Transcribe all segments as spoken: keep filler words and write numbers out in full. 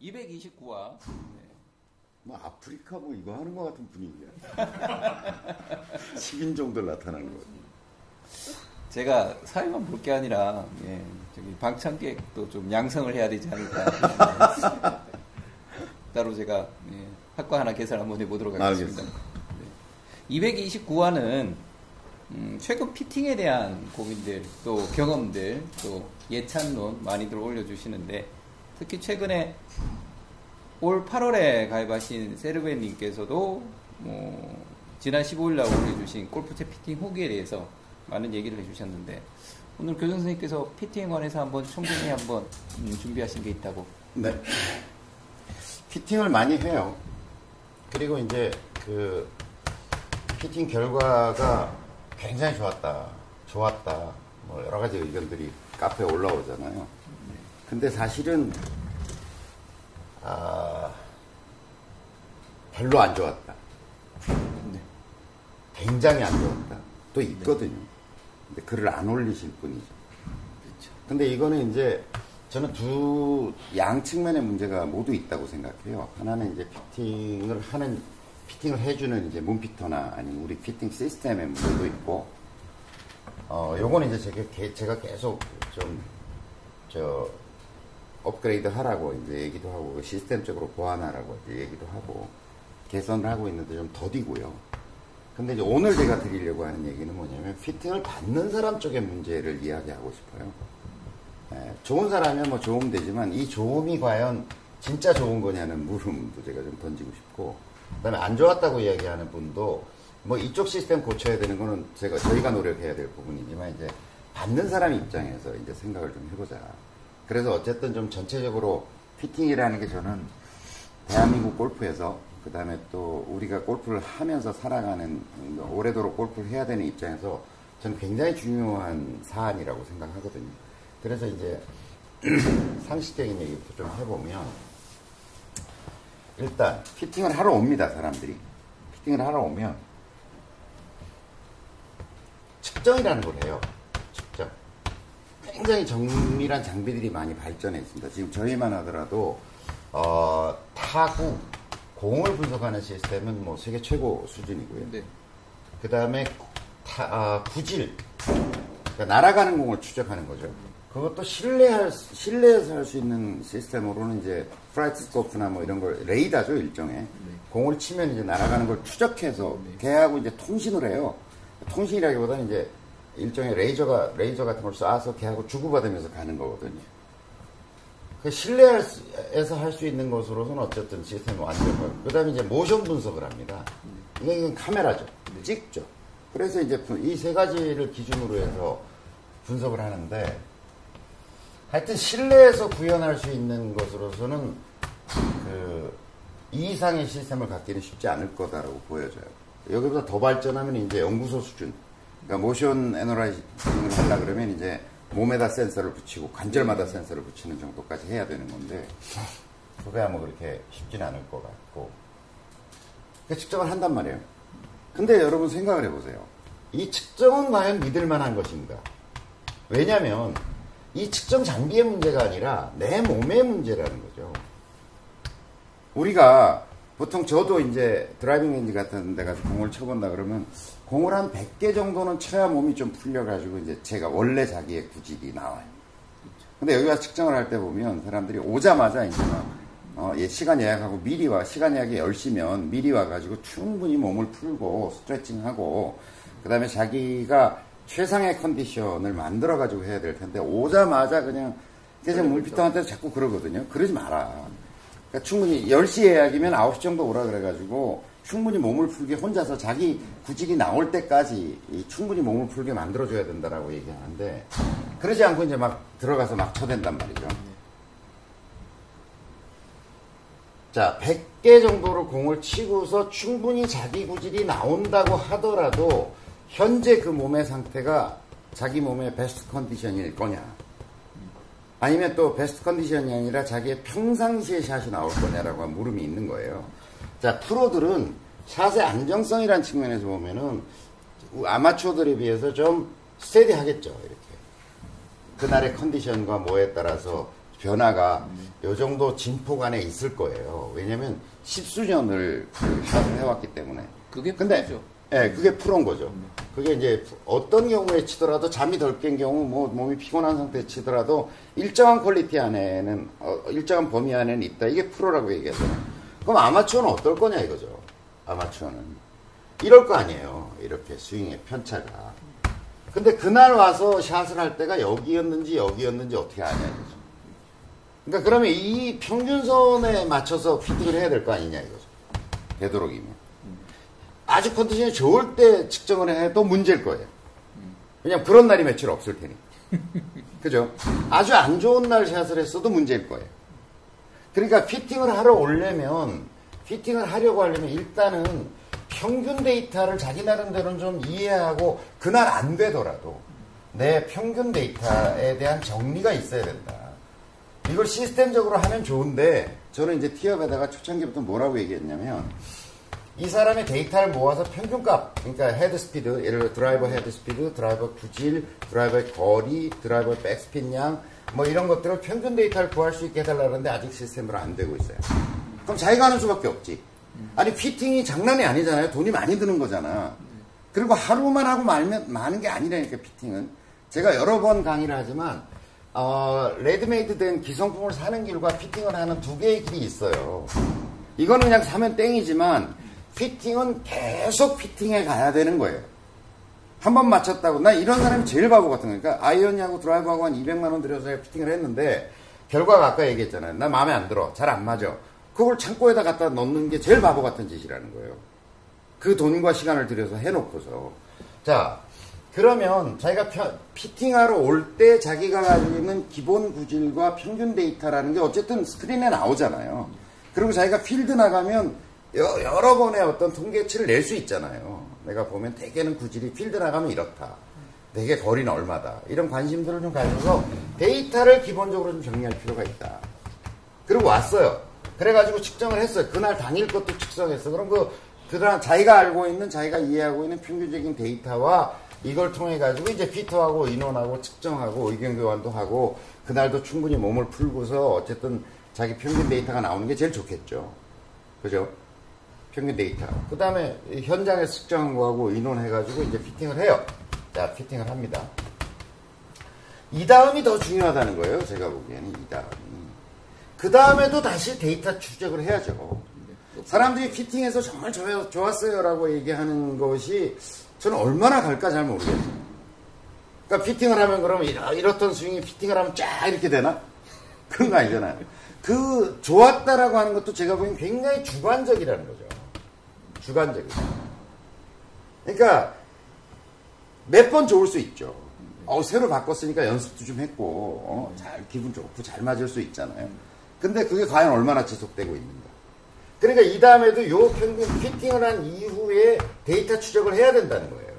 이백이십구화. 네. 뭐 아프리카 뭐 이거 하는 것 같은 분위기야. 식인종들 나타나는 거. 제가 사회만 볼 게 아니라 예, 저기 방청객도 좀 양성을 해야 되지 않을까. 따로 제가 예, 학과 하나 계산 한번 해보도록 하겠습니다. 네. 이백이십구화는 음, 최근 피팅에 대한 고민들, 또 경험들, 또 예찬론 많이들 올려주시는데, 특히 최근에 올 팔월에 가입하신 세르베님께서도 뭐 지난 십오일날 올려주신 골프채 피팅 후기에 대해서 많은 얘기를 해주셨는데, 오늘 교장 선생님께서 피팅에 관해서 한번 충분히 한번 음, 준비하신 게 있다고. 네. 피팅을 많이 해요. 그리고 이제 그 피팅 결과가 굉장히 좋았다, 좋았다, 뭐 여러 가지 의견들이 카페에 올라오잖아요. 근데 사실은 아, 별로 안 좋았다. 네. 굉장히 안 좋았다. 또 있거든요. 네. 근데 글을 안 올리실 뿐이죠. 그렇죠. 근데 이거는 이제 저는 두 양 측면의 문제가 모두 있다고 생각해요. 하나는 이제 피팅을 하는, 피팅을 해주는 이제 문피터나 아니면 우리 피팅 시스템의 문제도 있고, 어, 요거는 이제 제가, 제가 계속 좀, 저, 업그레이드 하라고 이제 얘기도 하고, 시스템적으로 보완하라고 이제 얘기도 하고, 개선을 하고 있는데 좀 더디고요. 근데 이제 오늘 제가 드리려고 하는 얘기는 뭐냐면, 피팅을 받는 사람 쪽의 문제를 이야기하고 싶어요. 예, 좋은 사람이면 뭐 좋으면 되지만, 이 좋음이 과연 진짜 좋은 거냐는 물음도 제가 좀 던지고 싶고, 그 다음에 안 좋았다고 이야기하는 분도, 뭐 이쪽 시스템 고쳐야 되는 거는 제가, 저희가 노력해야 될 부분이지만, 이제 받는 사람 입장에서 이제 생각을 좀 해보자. 그래서 어쨌든 좀 전체적으로 피팅이라는 게 저는 대한민국 골프에서, 그 다음에 또 우리가 골프를 하면서 살아가는, 오래도록 골프를 해야 되는 입장에서 저는 굉장히 중요한 사안이라고 생각하거든요. 그래서 이제 상식적인 얘기부터 좀 해보면, 일단 피팅을 하러 옵니다, 사람들이. 피팅을 하러 오면 측정이라는 걸 해요. 측정. 굉장히 정밀한 장비들이 많이 발전해 있습니다. 지금 저희만 하더라도 어, 타구, 공을 분석하는 시스템은 뭐 세계 최고 수준이고요. 네. 그 다음에 아, 구질, 그러니까 날아가는 공을 추적하는 거죠. 그것도 실내할, 실내에서 할 수 있는 시스템으로는 이제 프라이트스코프나 뭐 이런 걸, 레이더죠, 일종의. 네. 공을 치면 이제 날아가는 걸 추적해서 걔하고 이제 통신을 해요. 통신이라기보다는 이제 일종의 레이저가, 레이저 같은 걸 쏴서 걔하고 주고받으면서 가는 거거든요. 그 실내에서 할 수 있는 것으로서는 어쨌든 시스템이 완벽하고, 그 다음에 이제 모션 분석을 합니다. 이건, 이건 카메라죠. 찍죠. 그래서 이제 이 세 가지를 기준으로 해서 분석을 하는데, 하여튼 실내에서 구현할 수 있는 것으로서는 그 이 이상의 시스템을 갖기는 쉽지 않을 거다라고 보여져요. 여기보다 더 발전하면 이제 연구소 수준. 그러니까 모션 애널라이징을 하려고 그러면 이제 몸에다 센서를 붙이고 관절마다 센서를 붙이는 정도까지 해야 되는 건데, 그거야 뭐 그렇게 쉽진 않을 것 같고. 그러니까 측정을 한단 말이에요. 근데 여러분 생각을 해보세요. 이 측정은 과연 믿을만한 것인가? 왜냐면 이 측정 장비의 문제가 아니라 내 몸의 문제라는 거죠. 우리가 보통, 저도 이제 드라이빙 렌지 같은 데 가서 공을 쳐본다 그러면 공을 한 백 개 정도는 쳐야 몸이 좀 풀려가지고 이제 제가 원래 자기의 구질이 나와요. 근데 여기 와서 측정을 할 때 보면 사람들이 오자마자 이제 막 어, 예, 시간 예약하고 미리 와, 시간 예약이 열 시면 미리 와가지고 충분히 몸을 풀고 스트레칭하고, 그 다음에 자기가 최상의 컨디션을 만들어가지고 해야 될 텐데, 오자마자 그냥, 계속 물피터한테 자꾸 그러거든요. 그러지 마라. 그러니까 충분히, 열 시 예약이면 아홉 시 정도 오라 그래가지고, 충분히 몸을 풀게, 혼자서 자기 구질이 나올 때까지 충분히 몸을 풀게 만들어줘야 된다라고 얘기하는데, 그러지 않고 이제 막 들어가서 막 쳐댄단 말이죠. 자, 백 개 정도로 공을 치고서 충분히 자기 구질이 나온다고 하더라도, 현재 그 몸의 상태가 자기 몸의 베스트 컨디션일 거냐, 아니면 또 베스트 컨디션이 아니라 자기의 평상시의 샷이 나올 거냐라고 한 물음이 있는 거예요. 자, 프로들은 샷의 안정성이라는 측면에서 보면은 아마추어들에 비해서 좀 스테디하겠죠. 이렇게 그날의 컨디션과 뭐에 따라서 변화가 요 정도 진폭 안에 있을 거예요. 왜냐면 십수년을 샵을 해왔기 때문에. 그게 근데 프로죠. 네, 그게 프로인 거죠. 그게 이제 어떤 경우에 치더라도 잠이 덜 깬 경우, 뭐 몸이 피곤한 상태에 치더라도 일정한 퀄리티 안에는, 어, 일정한 범위 안에는 있다. 이게 프로라고 얘기하잖아요. 그럼 아마추어는 어떨 거냐 이거죠. 아마추어는 이럴 거 아니에요. 이렇게 스윙의 편차가. 근데 그날 와서 샷을 할 때가 여기였는지 여기였는지 어떻게 아냐 이거죠. 그러니까 그러면 이 평균선에 맞춰서 피팅을 해야 될 거 아니냐 이거죠. 되도록이면. 아주 컨디션이 좋을 때 측정을 해도 문제일 거예요. 왜냐면 그런 날이 며칠 없을 테니. 그죠? 아주 안 좋은 날 샷을 했어도 문제일 거예요. 그러니까 피팅을 하러 오려면, 피팅을 하려고 하려면 일단은 평균 데이터를 자기 나름대로는 좀 이해하고, 그날 안 되더라도 내 평균 데이터에 대한 정리가 있어야 된다. 이걸 시스템적으로 하면 좋은데, 저는 이제 티업에다가 초창기부터 뭐라고 얘기했냐면, 이 사람의 데이터를 모아서 평균값, 그러니까 헤드 스피드, 예를 들어 드라이버 헤드 스피드, 드라이버 구질, 드라이버의 거리, 드라이버의 백스핀 양, 뭐 이런 것들을 평균 데이터를 구할 수 있게 해달라는데 아직 시스템으로 안 되고 있어요. 그럼 자기가 하는 수밖에 없지. 아니, 피팅이 장난이 아니잖아요. 돈이 많이 드는 거잖아. 그리고 하루만 하고 말면 많은 게 아니라니까, 피팅은. 제가 여러 번 강의를 하지만, 어, 레드메이드 된 기성품을 사는 길과 피팅을 하는 두 개의 길이 있어요. 이거는 그냥 사면 땡이지만, 피팅은 계속 피팅해 가야 되는 거예요. 한 번 맞췄다고. 나 이런 사람이 제일 바보 같은 거니까, 아이언이하고 드라이브하고 한 이백만 원 들여서 피팅을 했는데 결과가 아까 얘기했잖아요. 나 마음에 안 들어, 잘 안 맞아. 그걸 창고에다 갖다 넣는 게 제일 바보 같은 짓이라는 거예요. 그 돈과 시간을 들여서 해놓고서. 자, 그러면 자기가 펴, 피팅하러 올 때 자기가 가지고 있는 기본 구질과 평균 데이터라는 게 어쨌든 스크린에 나오잖아요. 그리고 자기가 필드 나가면 여러 번의 어떤 통계치를 낼 수 있잖아요. 내가 보면 대개는 구질이 필드 나가면 이렇다, 대개 거리는 얼마다, 이런 관심들을 좀 가져서 데이터를 기본적으로 좀 정리할 필요가 있다. 그리고 왔어요. 그래가지고 측정을 했어요. 그날 당일 것도 측정했어. 그럼 그, 그날 자기가 알고 있는, 자기가 이해하고 있는 평균적인 데이터와 이걸 통해 가지고 이제 피터하고 인원하고 측정하고 의견 교환도 하고, 그날도 충분히 몸을 풀고서 어쨌든 자기 평균 데이터가 나오는 게 제일 좋겠죠. 그죠? 평균 데이터. 그 다음에 현장에 측정한 거하고 인원해가지고 이제 피팅을 해요. 자, 피팅을 합니다. 이 다음이 더 중요하다는 거예요. 제가 보기에는 이 다음이. 그 다음에도 다시 데이터 추적을 해야죠. 사람들이 피팅해서 정말 좋았어요 라고 얘기하는 것이 저는 얼마나 갈까 잘 모르겠어요. 그러니까 피팅을 하면, 그러면 이렇, 이렇던 스윙이 피팅을 하면 쫙 이렇게 되나? 그런 거 아니잖아요. 그 좋았다라고 하는 것도 제가 보기엔 굉장히 주관적이라는 거죠. 주관적이죠. 그러니까 몇 번 좋을 수 있죠. 어, 새로 바꿨으니까 연습도 좀 했고, 어, 잘 기분 좋고 잘 맞을 수 있잖아요. 근데 그게 과연 얼마나 지속되고 있는가. 그러니까 이 다음에도 요 평균 피팅을 한 이후에 데이터 추적을 해야 된다는 거예요.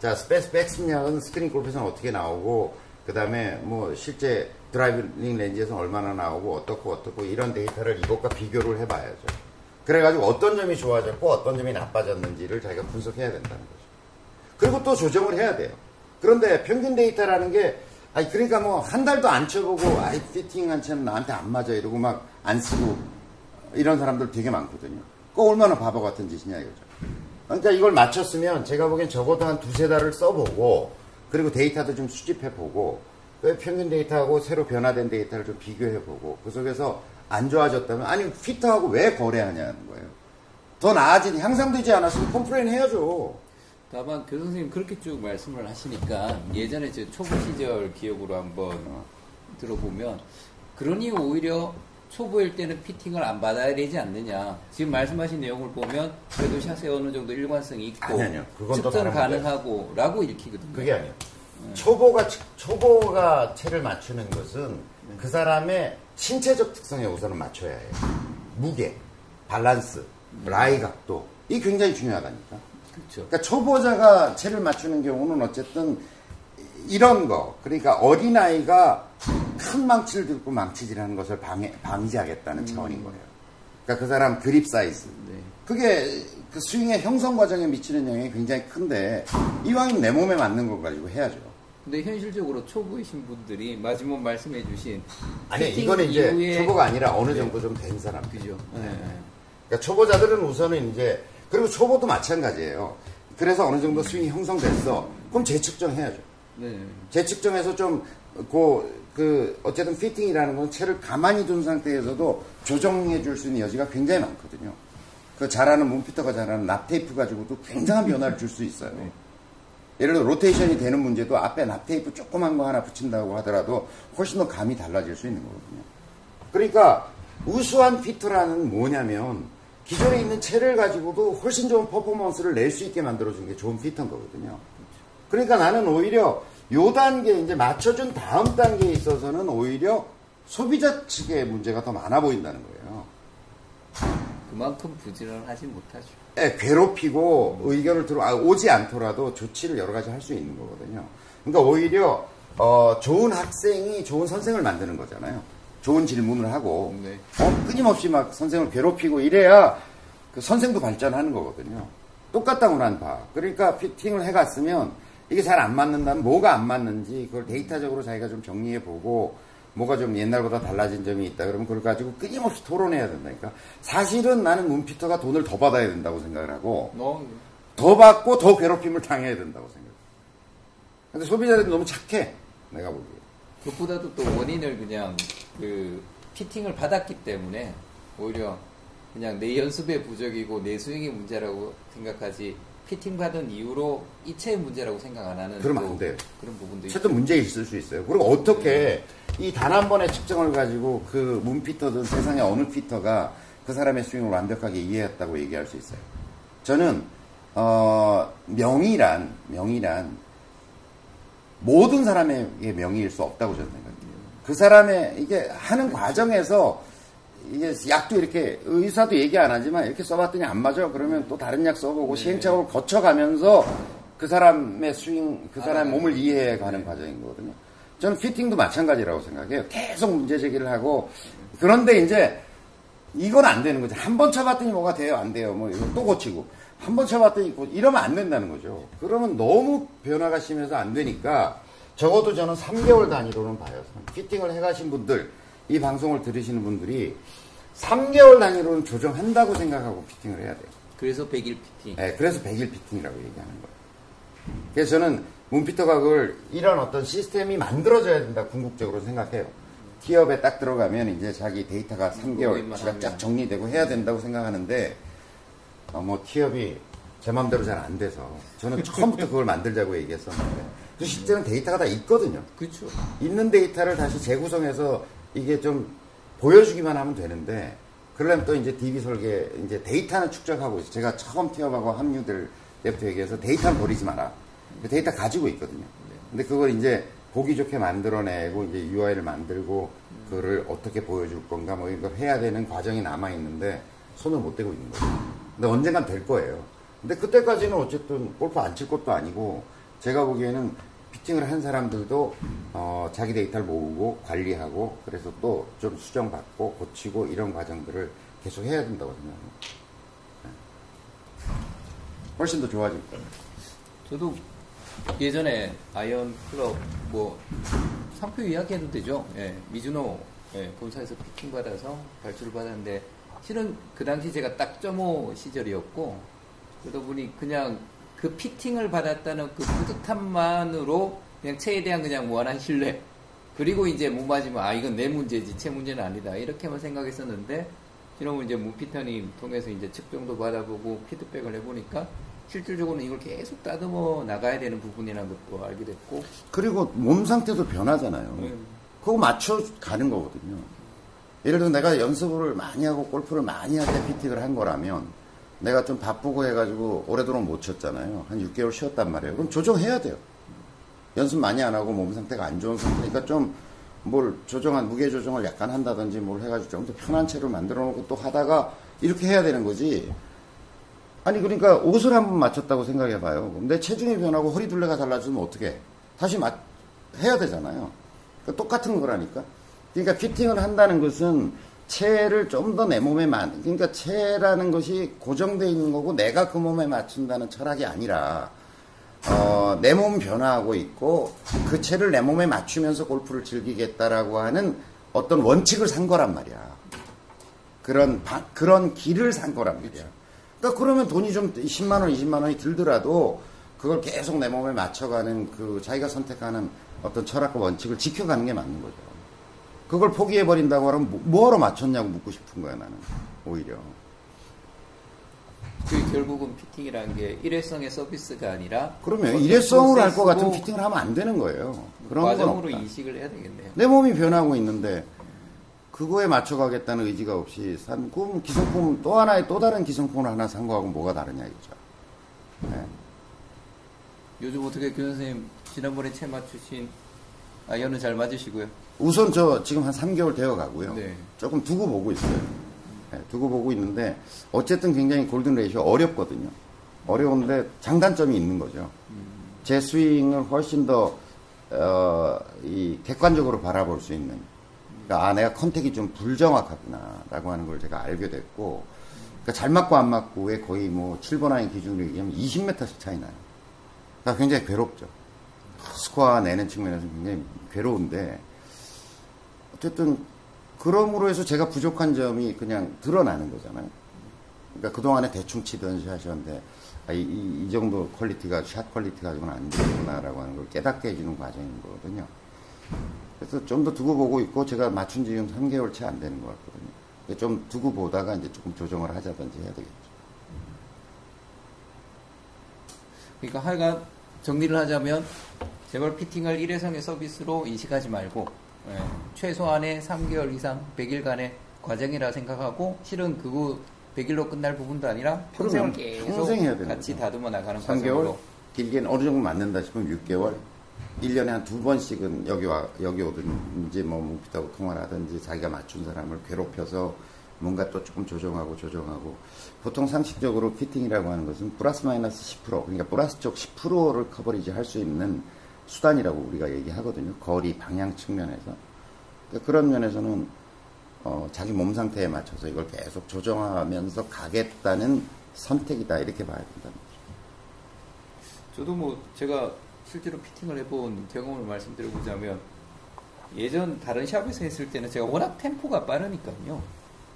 자, 스페스 백스냐는 스크린 골프에서는 어떻게 나오고, 그 다음에 뭐 실제 드라이빙 렌즈에서는 얼마나 나오고 어떻고 어떻고, 이런 데이터를 이것과 비교를 해봐야죠. 그래가지고 어떤 점이 좋아졌고 어떤 점이 나빠졌는지를 자기가 분석해야 된다는 거죠. 그리고 또 조정을 해야 돼요. 그런데 평균 데이터라는 게, 아니 그러니까 뭐 한 달도 안 쳐보고, 아이 피팅 한 채는 나한테 안 맞아 이러고 막 안 쓰고 이런 사람들 되게 많거든요. 그거 얼마나 바보 같은 짓이냐 이거죠. 그러니까 이걸 맞췄으면 제가 보기엔 적어도 한 두세 달을 써보고, 그리고 데이터도 좀 수집해보고, 평균 데이터하고 새로 변화된 데이터를 좀 비교해보고, 그 속에서 안 좋아졌다면, 아니 피터하고 왜 거래하냐는 거예요. 더 나아진, 향상되지 않았으면 컴플레인 해야죠. 다만 교 선생님 그렇게 쭉 말씀을 하시니까, 예전에 제 초보 시절 기억으로 한번 들어보면, 그러니 오히려 초보일 때는 피팅을 안 받아야 되지 않느냐. 지금 말씀하신 내용을 보면 그래도 샷에 어느 정도 일관성이 있고, 아니, 아니요. 그건 측정 가능하고 라고 읽히거든요. 그게 아니에요. 네. 초보가 초보가 채를 맞추는 것은 그 사람의 신체적 특성에 우선은 맞춰야 해요. 무게, 밸런스, 라이 각도, 이 굉장히 중요하다니까. 그렇죠. 그러니까 초보자가 채를 맞추는 경우는 어쨌든 이런 거, 그러니까 어린아이가 큰 망치를 들고 망치질하는 것을 방해, 방지하겠다는 음. 차원인 거예요. 그러니까 그 사람 그립 사이즈, 네. 그게 그 스윙의 형성 과정에 미치는 영향이 굉장히 큰데, 이왕이면 내 몸에 맞는 걸 가지고 해야죠. 근데 현실적으로 초보이신 분들이 마지막 말씀해주신 아니 이거는 이제 초보가 아니라 어느 정도 좀 된 사람 그죠? 네. 네. 그러니까 초보자들은 우선은 이제 그리고 초보도 마찬가지예요. 그래서 어느 정도 스윙이 형성됐어. 그럼 재측정해야죠. 네. 재측정해서 좀 그 그 어쨌든 피팅이라는 건 채를 가만히 둔 상태에서도 조정해 줄 수 있는 여지가 굉장히 많거든요. 그 잘하는 문피터가 잘하는 납테이프 가지고도 굉장한 변화를 줄 수 있어요. 네. 예를 들어 로테이션이 되는 문제도 앞에 납테이프 조그만 거 하나 붙인다고 하더라도 훨씬 더 감이 달라질 수 있는 거거든요. 그러니까 우수한 피터라는 뭐냐면 기존에 있는 채를 가지고도 훨씬 좋은 퍼포먼스를 낼 수 있게 만들어준 게 좋은 피터인 거거든요. 그러니까 나는 오히려 요 단계 이제 맞춰준 다음 단계에 있어서는 오히려 소비자 측의 문제가 더 많아 보인다는 거예요. 그만큼 부지런을 하지 못하죠. 예, 괴롭히고 음. 의견을 들어 아, 오지 않더라도 조치를 여러 가지 할 수 있는 거거든요. 그러니까 오히려 어, 좋은 학생이 좋은 선생을 만드는 거잖아요. 좋은 질문을 하고 네. 어, 끊임없이 막 선생을 괴롭히고 이래야 그 선생도 발전하는 거거든요. 똑같다고 난 바. 그러니까 피팅을 해갔으면 이게 잘 안 맞는다면 뭐가 안 맞는지 그걸 데이터적으로 자기가 좀 정리해보고 뭐가 좀 옛날보다 달라진 점이 있다 그러면 그걸 가지고 끊임없이 토론해야 된다니까. 사실은 나는 문피터가 돈을 더 받아야 된다고 생각을 하고 어, 네. 더 받고 더 괴롭힘을 당해야 된다고 생각해요. 근데 소비자들이 너무 착해. 내가 보기에 그것보다도 또 원인을 그냥 그 피팅을 받았기 때문에 오히려 그냥 내 연습의 부족이고 내 스윙의 문제라고 생각하지 피팅 받은 이후로 이 채의 문제라고 생각 안 하는 그러면 안 돼요. 그런 부분도 채도 문제 있을 수 있어요. 그리고 어떻게 네. 이 단 한 번의 측정을 가지고 그 문피터든 세상의 어느 피터가 그 사람의 스윙을 완벽하게 이해했다고 얘기할 수 있어요. 저는 어, 명의란 명의란 모든 사람의 명의일 수 없다고 저는 생각해요. 그 사람의 이게 하는 과정에서 이게 약도 이렇게 의사도 얘기 안 하지만 이렇게 써봤더니 안 맞아 그러면 또 다른 약 써보고 네. 시행착오를 거쳐가면서 그 사람의 스윙 그 사람의 아, 몸을 이해해가는 네. 과정인 거거든요. 저는 피팅도 마찬가지라고 생각해요. 계속 문제 제기를 하고 그런데 이제 이건 안 되는 거죠. 한 번 쳐봤더니 뭐가 돼요 안 돼요 뭐 이거 또 고치고 한 번 쳐봤더니 이러면 안 된다는 거죠. 그러면 너무 변화가 심해서 안 되니까 적어도 저는 삼 개월 단위로는 봐요. 피팅을 해가신 분들 이 방송을 들으시는 분들이 삼 개월 단위로는 조정한다고 생각하고 피팅을 해야 돼요. 그래서 백 일 피팅. 네, 그래서 백 일 피팅이라고 얘기하는 거예요. 그래서 저는 문피터가 그걸 이런 어떤 시스템이 만들어져야 된다 궁극적으로 생각해요. 티업에 딱 들어가면 이제 자기 데이터가 삼 개월치가 쫙 정리되고 해야 된다고 생각하는데 어, 뭐 티업이 제 마음대로 잘 안 돼서 저는 처음부터 그걸 만들자고 얘기했었는데 실제는 데이터가 다 있거든요. 그렇죠. 있는 데이터를 다시 재구성해서 이게 좀 보여주기만 하면 되는데, 그러려면 또 이제 디비 설계, 이제 데이터는 축적하고 있어요. 제가 처음 티업하고 합류될 때부터 얘기해서 데이터는 버리지 마라. 데이터 가지고 있거든요. 근데 그걸 이제 보기 좋게 만들어내고, 이제 유아이를 만들고, 그거를 어떻게 보여줄 건가, 뭐 이걸 해야 되는 과정이 남아있는데, 손을 못 대고 있는 거죠. 근데 언젠간 될 거예요. 근데 그때까지는 어쨌든 골프 안 칠 것도 아니고, 제가 보기에는 피팅을 한 사람들도 어, 자기 데이터를 모으고 관리하고 그래서 또 좀 수정받고 고치고 이런 과정들을 계속 해야 된다고 생각합니다. 네. 훨씬 더 좋아질 거예요. 저도 예전에 아이언 클럽 뭐 상표 이야기해도 되죠. 예, 미즈노 예, 본사에서 피팅 받아서 발주를 받았는데 실은 그 당시 제가 딱 점오 시절이었고 그러다 보니 그냥 그 피팅을 받았다는 그 뿌듯함만으로 그냥 채에 대한 그냥 무한한 신뢰 그리고 이제 못 맞으면 아 이건 내 문제지 채 문제는 아니다 이렇게만 생각했었는데 지난번 이제 문피터님 통해서 이제 측정도 받아보고 피드백을 해보니까 실질적으로는 이걸 계속 따듬어 나가야 되는 부분이라는 것도 알게 됐고 그리고 몸 상태도 변하잖아요. 네. 그거 맞춰 가는 거거든요. 예를 들어 내가 연습을 많이 하고 골프를 많이 할 때 피팅을 한 거라면 내가 좀 바쁘고 해가지고 오래도록 못 쳤잖아요. 한 육 개월 쉬었단 말이에요. 그럼 조정해야 돼요. 연습 많이 안 하고 몸 상태가 안 좋은 상태니까 좀 뭘 조정한 무게 조정을 약간 한다든지 뭘 해가지고 좀 더 편한 채로 만들어 놓고 또 하다가 이렇게 해야 되는 거지. 아니 그러니까 옷을 한번 맞췄다고 생각해봐요. 내 체중이 변하고 허리 둘레가 달라지면 어떻게 다시 맞 해야 되잖아요. 그러니까 똑같은 거라니까. 그러니까 피팅을 한다는 것은 체를 좀 더 내 몸에 맞, 그러니까 체라는 것이 고정되어 있는 거고 내가 그 몸에 맞춘다는 철학이 아니라 어, 내 몸 변화하고 있고 그 채를 내 몸에 맞추면서 골프를 즐기겠다라고 하는 어떤 원칙을 산 거란 말이야. 그런 바, 그런 길을 산 거란 말이야. 그러니까 그러면 돈이 좀 십만 원, 이십만 원이 들더라도 그걸 계속 내 몸에 맞춰가는 그 자기가 선택하는 어떤 철학과 원칙을 지켜가는 게 맞는 거죠. 그걸 포기해버린다고 하면 뭐, 뭐하러 맞췄냐고 묻고 싶은 거야, 나는. 오히려. 그 결국은 피팅이라는 게 일회성의 서비스가 아니라 그러면 일회성으로 할 것 같은 피팅을 하면 안 되는 거예요. 그런 과정으로 인식을 해야 되겠네요. 내 몸이 변하고 있는데 그거에 맞춰가겠다는 의지가 없이 산 꿈, 기성품, 또 하나의 또 다른 기성품을 하나 산 거하고 뭐가 다르냐 이거죠. 네. 요즘 어떻게 교수 선생님 지난번에 채 맞추신 아, 연은 잘 맞으시고요. 우선 저 지금 한 삼 개월 되어 가고요. 네. 조금 두고 보고 있어요. 두고 보고 있는데 어쨌든 굉장히 골든 레이시오 어렵거든요. 어려운데 장단점이 있는 거죠. 제 스윙을 훨씬 더 어, 이 객관적으로 바라볼 수 있는, 그러니까 아 내가 컨택이 좀 불정확하구나 라고 하는 걸 제가 알게 됐고, 그러니까 잘 맞고 안 맞고에 거의 뭐 칠 번 아인 기준으로 얘기하면 이십 미터씩 차이 나요. 그러니까 굉장히 괴롭죠. 스코어 내는 측면에서 굉장히 괴로운데 어쨌든 그럼으로 해서 제가 부족한 점이 그냥 드러나는 거잖아요. 그러니까 그동안에 대충 치던 샷이었는데 아, 이, 이, 이 정도 퀄리티가 샷 퀄리티 가지고는 안 되구나라고 하는 걸 깨닫게 해주는 과정인 거거든요. 그래서 좀 더 두고 보고 있고 제가 맞춘 지 지금 삼 개월 채 안 되는 것 같거든요. 좀 두고 보다가 이제 조금 조정을 하자든지 해야 되겠죠. 그러니까 하여간 정리를 하자면 제발 피팅을 일회성의 서비스로 인식하지 말고 네. 최소한의 삼 개월 이상 백 일간의 과정이라 생각하고 실은 그거 백 일로 끝날 부분도 아니라 평생을 계속 같이 다듬어 나가는 과정으로 삼 개월 길게는 어느 정도 맞는다 싶으면 육 개월 일 년에 한 두 번씩은 여기 와 여기 오든지 뭐 뭉피다고 통화를 하든지 자기가 맞춘 사람을 괴롭혀서 뭔가 또 조금 조정하고 조정하고 보통 상식적으로 피팅이라고 하는 것은 플러스 마이너스 십 퍼센트 그러니까 플러스 쪽 십 퍼센트를 커버리지 할 수 있는 수단이라고 우리가 얘기하거든요. 거리, 방향 측면에서. 그러니까 그런 면에서는 어, 자기 몸 상태에 맞춰서 이걸 계속 조정하면서 가겠다는 선택이다 이렇게 봐야 된다는 거죠. 저도 뭐 제가 실제로 피팅을 해본 경험을 말씀드려보자면 예전 다른 샵에서 했을 때는 제가 워낙 템포가 빠르니까요.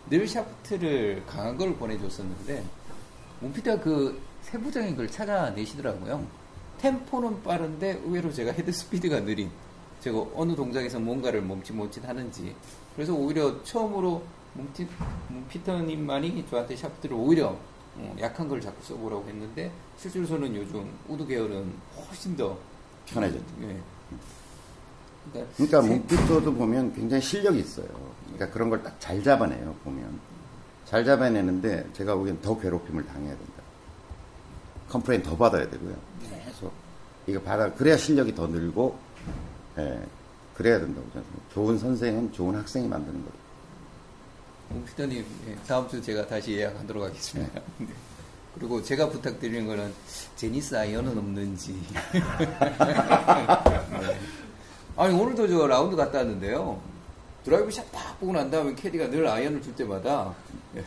늘 샤프트를 강한 걸 권해줬었는데 몸피디가 그 세부적인 걸 찾아내시더라고요. 템포는 빠른데 의외로 제가 헤드 스피드가 느린, 제가 어느 동작에서 뭔가를 멈칫멈칫 하는지. 그래서 오히려 처음으로 몸티, 몸피터님만이 저한테 샤프트를 오히려 약한 걸 자꾸 써보라고 했는데 실제로 저는 요즘 우드 계열은 훨씬 더 편해졌죠. 예. 그러니까, 그러니까 몸피터도 보면 굉장히 실력이 있어요. 그러니까 그런 걸 딱 잘 잡아내요. 보면 잘 잡아내는데 제가 보기엔 더 괴롭힘을 당해야 된다. 컴플레인 더 받아야 되고요. 계속 이거 받아 그래야 실력이 더 늘고, 예, 그래야 된다고 저는. 좋은 선생은 좋은 학생이 만드는 거죠. 공피터님, 예, 다음 주 제가 다시 예약하도록 하겠습니다. 예. 그리고 제가 부탁드리는 거는 제니스 아이언은 없는지. 아니 오늘도 저 라운드 갔다 왔는데요. 드라이브 샷 딱 보고 난 다음에 캐디가 늘 아이언을 줄 때마다 예,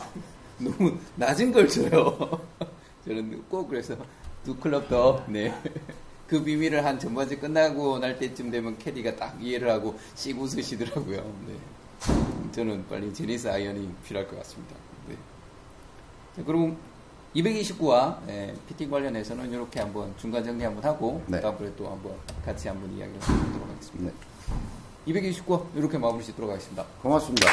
너무 낮은 걸 줘요. 저는 꼭 그래서 두 클럽 더, 네. 그 비밀을 한 전반전 끝나고 날 때쯤 되면 캐디가 딱 이해를 하고 씩 웃으시더라고요. 네. 저는 빨리 제니스 아이언이 필요할 것 같습니다. 네. 자, 그럼 이백이십구화 예, 피팅 관련해서는 이렇게 한번 중간 정리 한번 하고 네. 다음번에 또 한번 같이 한번 이야기를 해보도록 하겠습니다. 네. 이백이십구화 이렇게 마무리 짓도록 하겠습니다. 고맙습니다.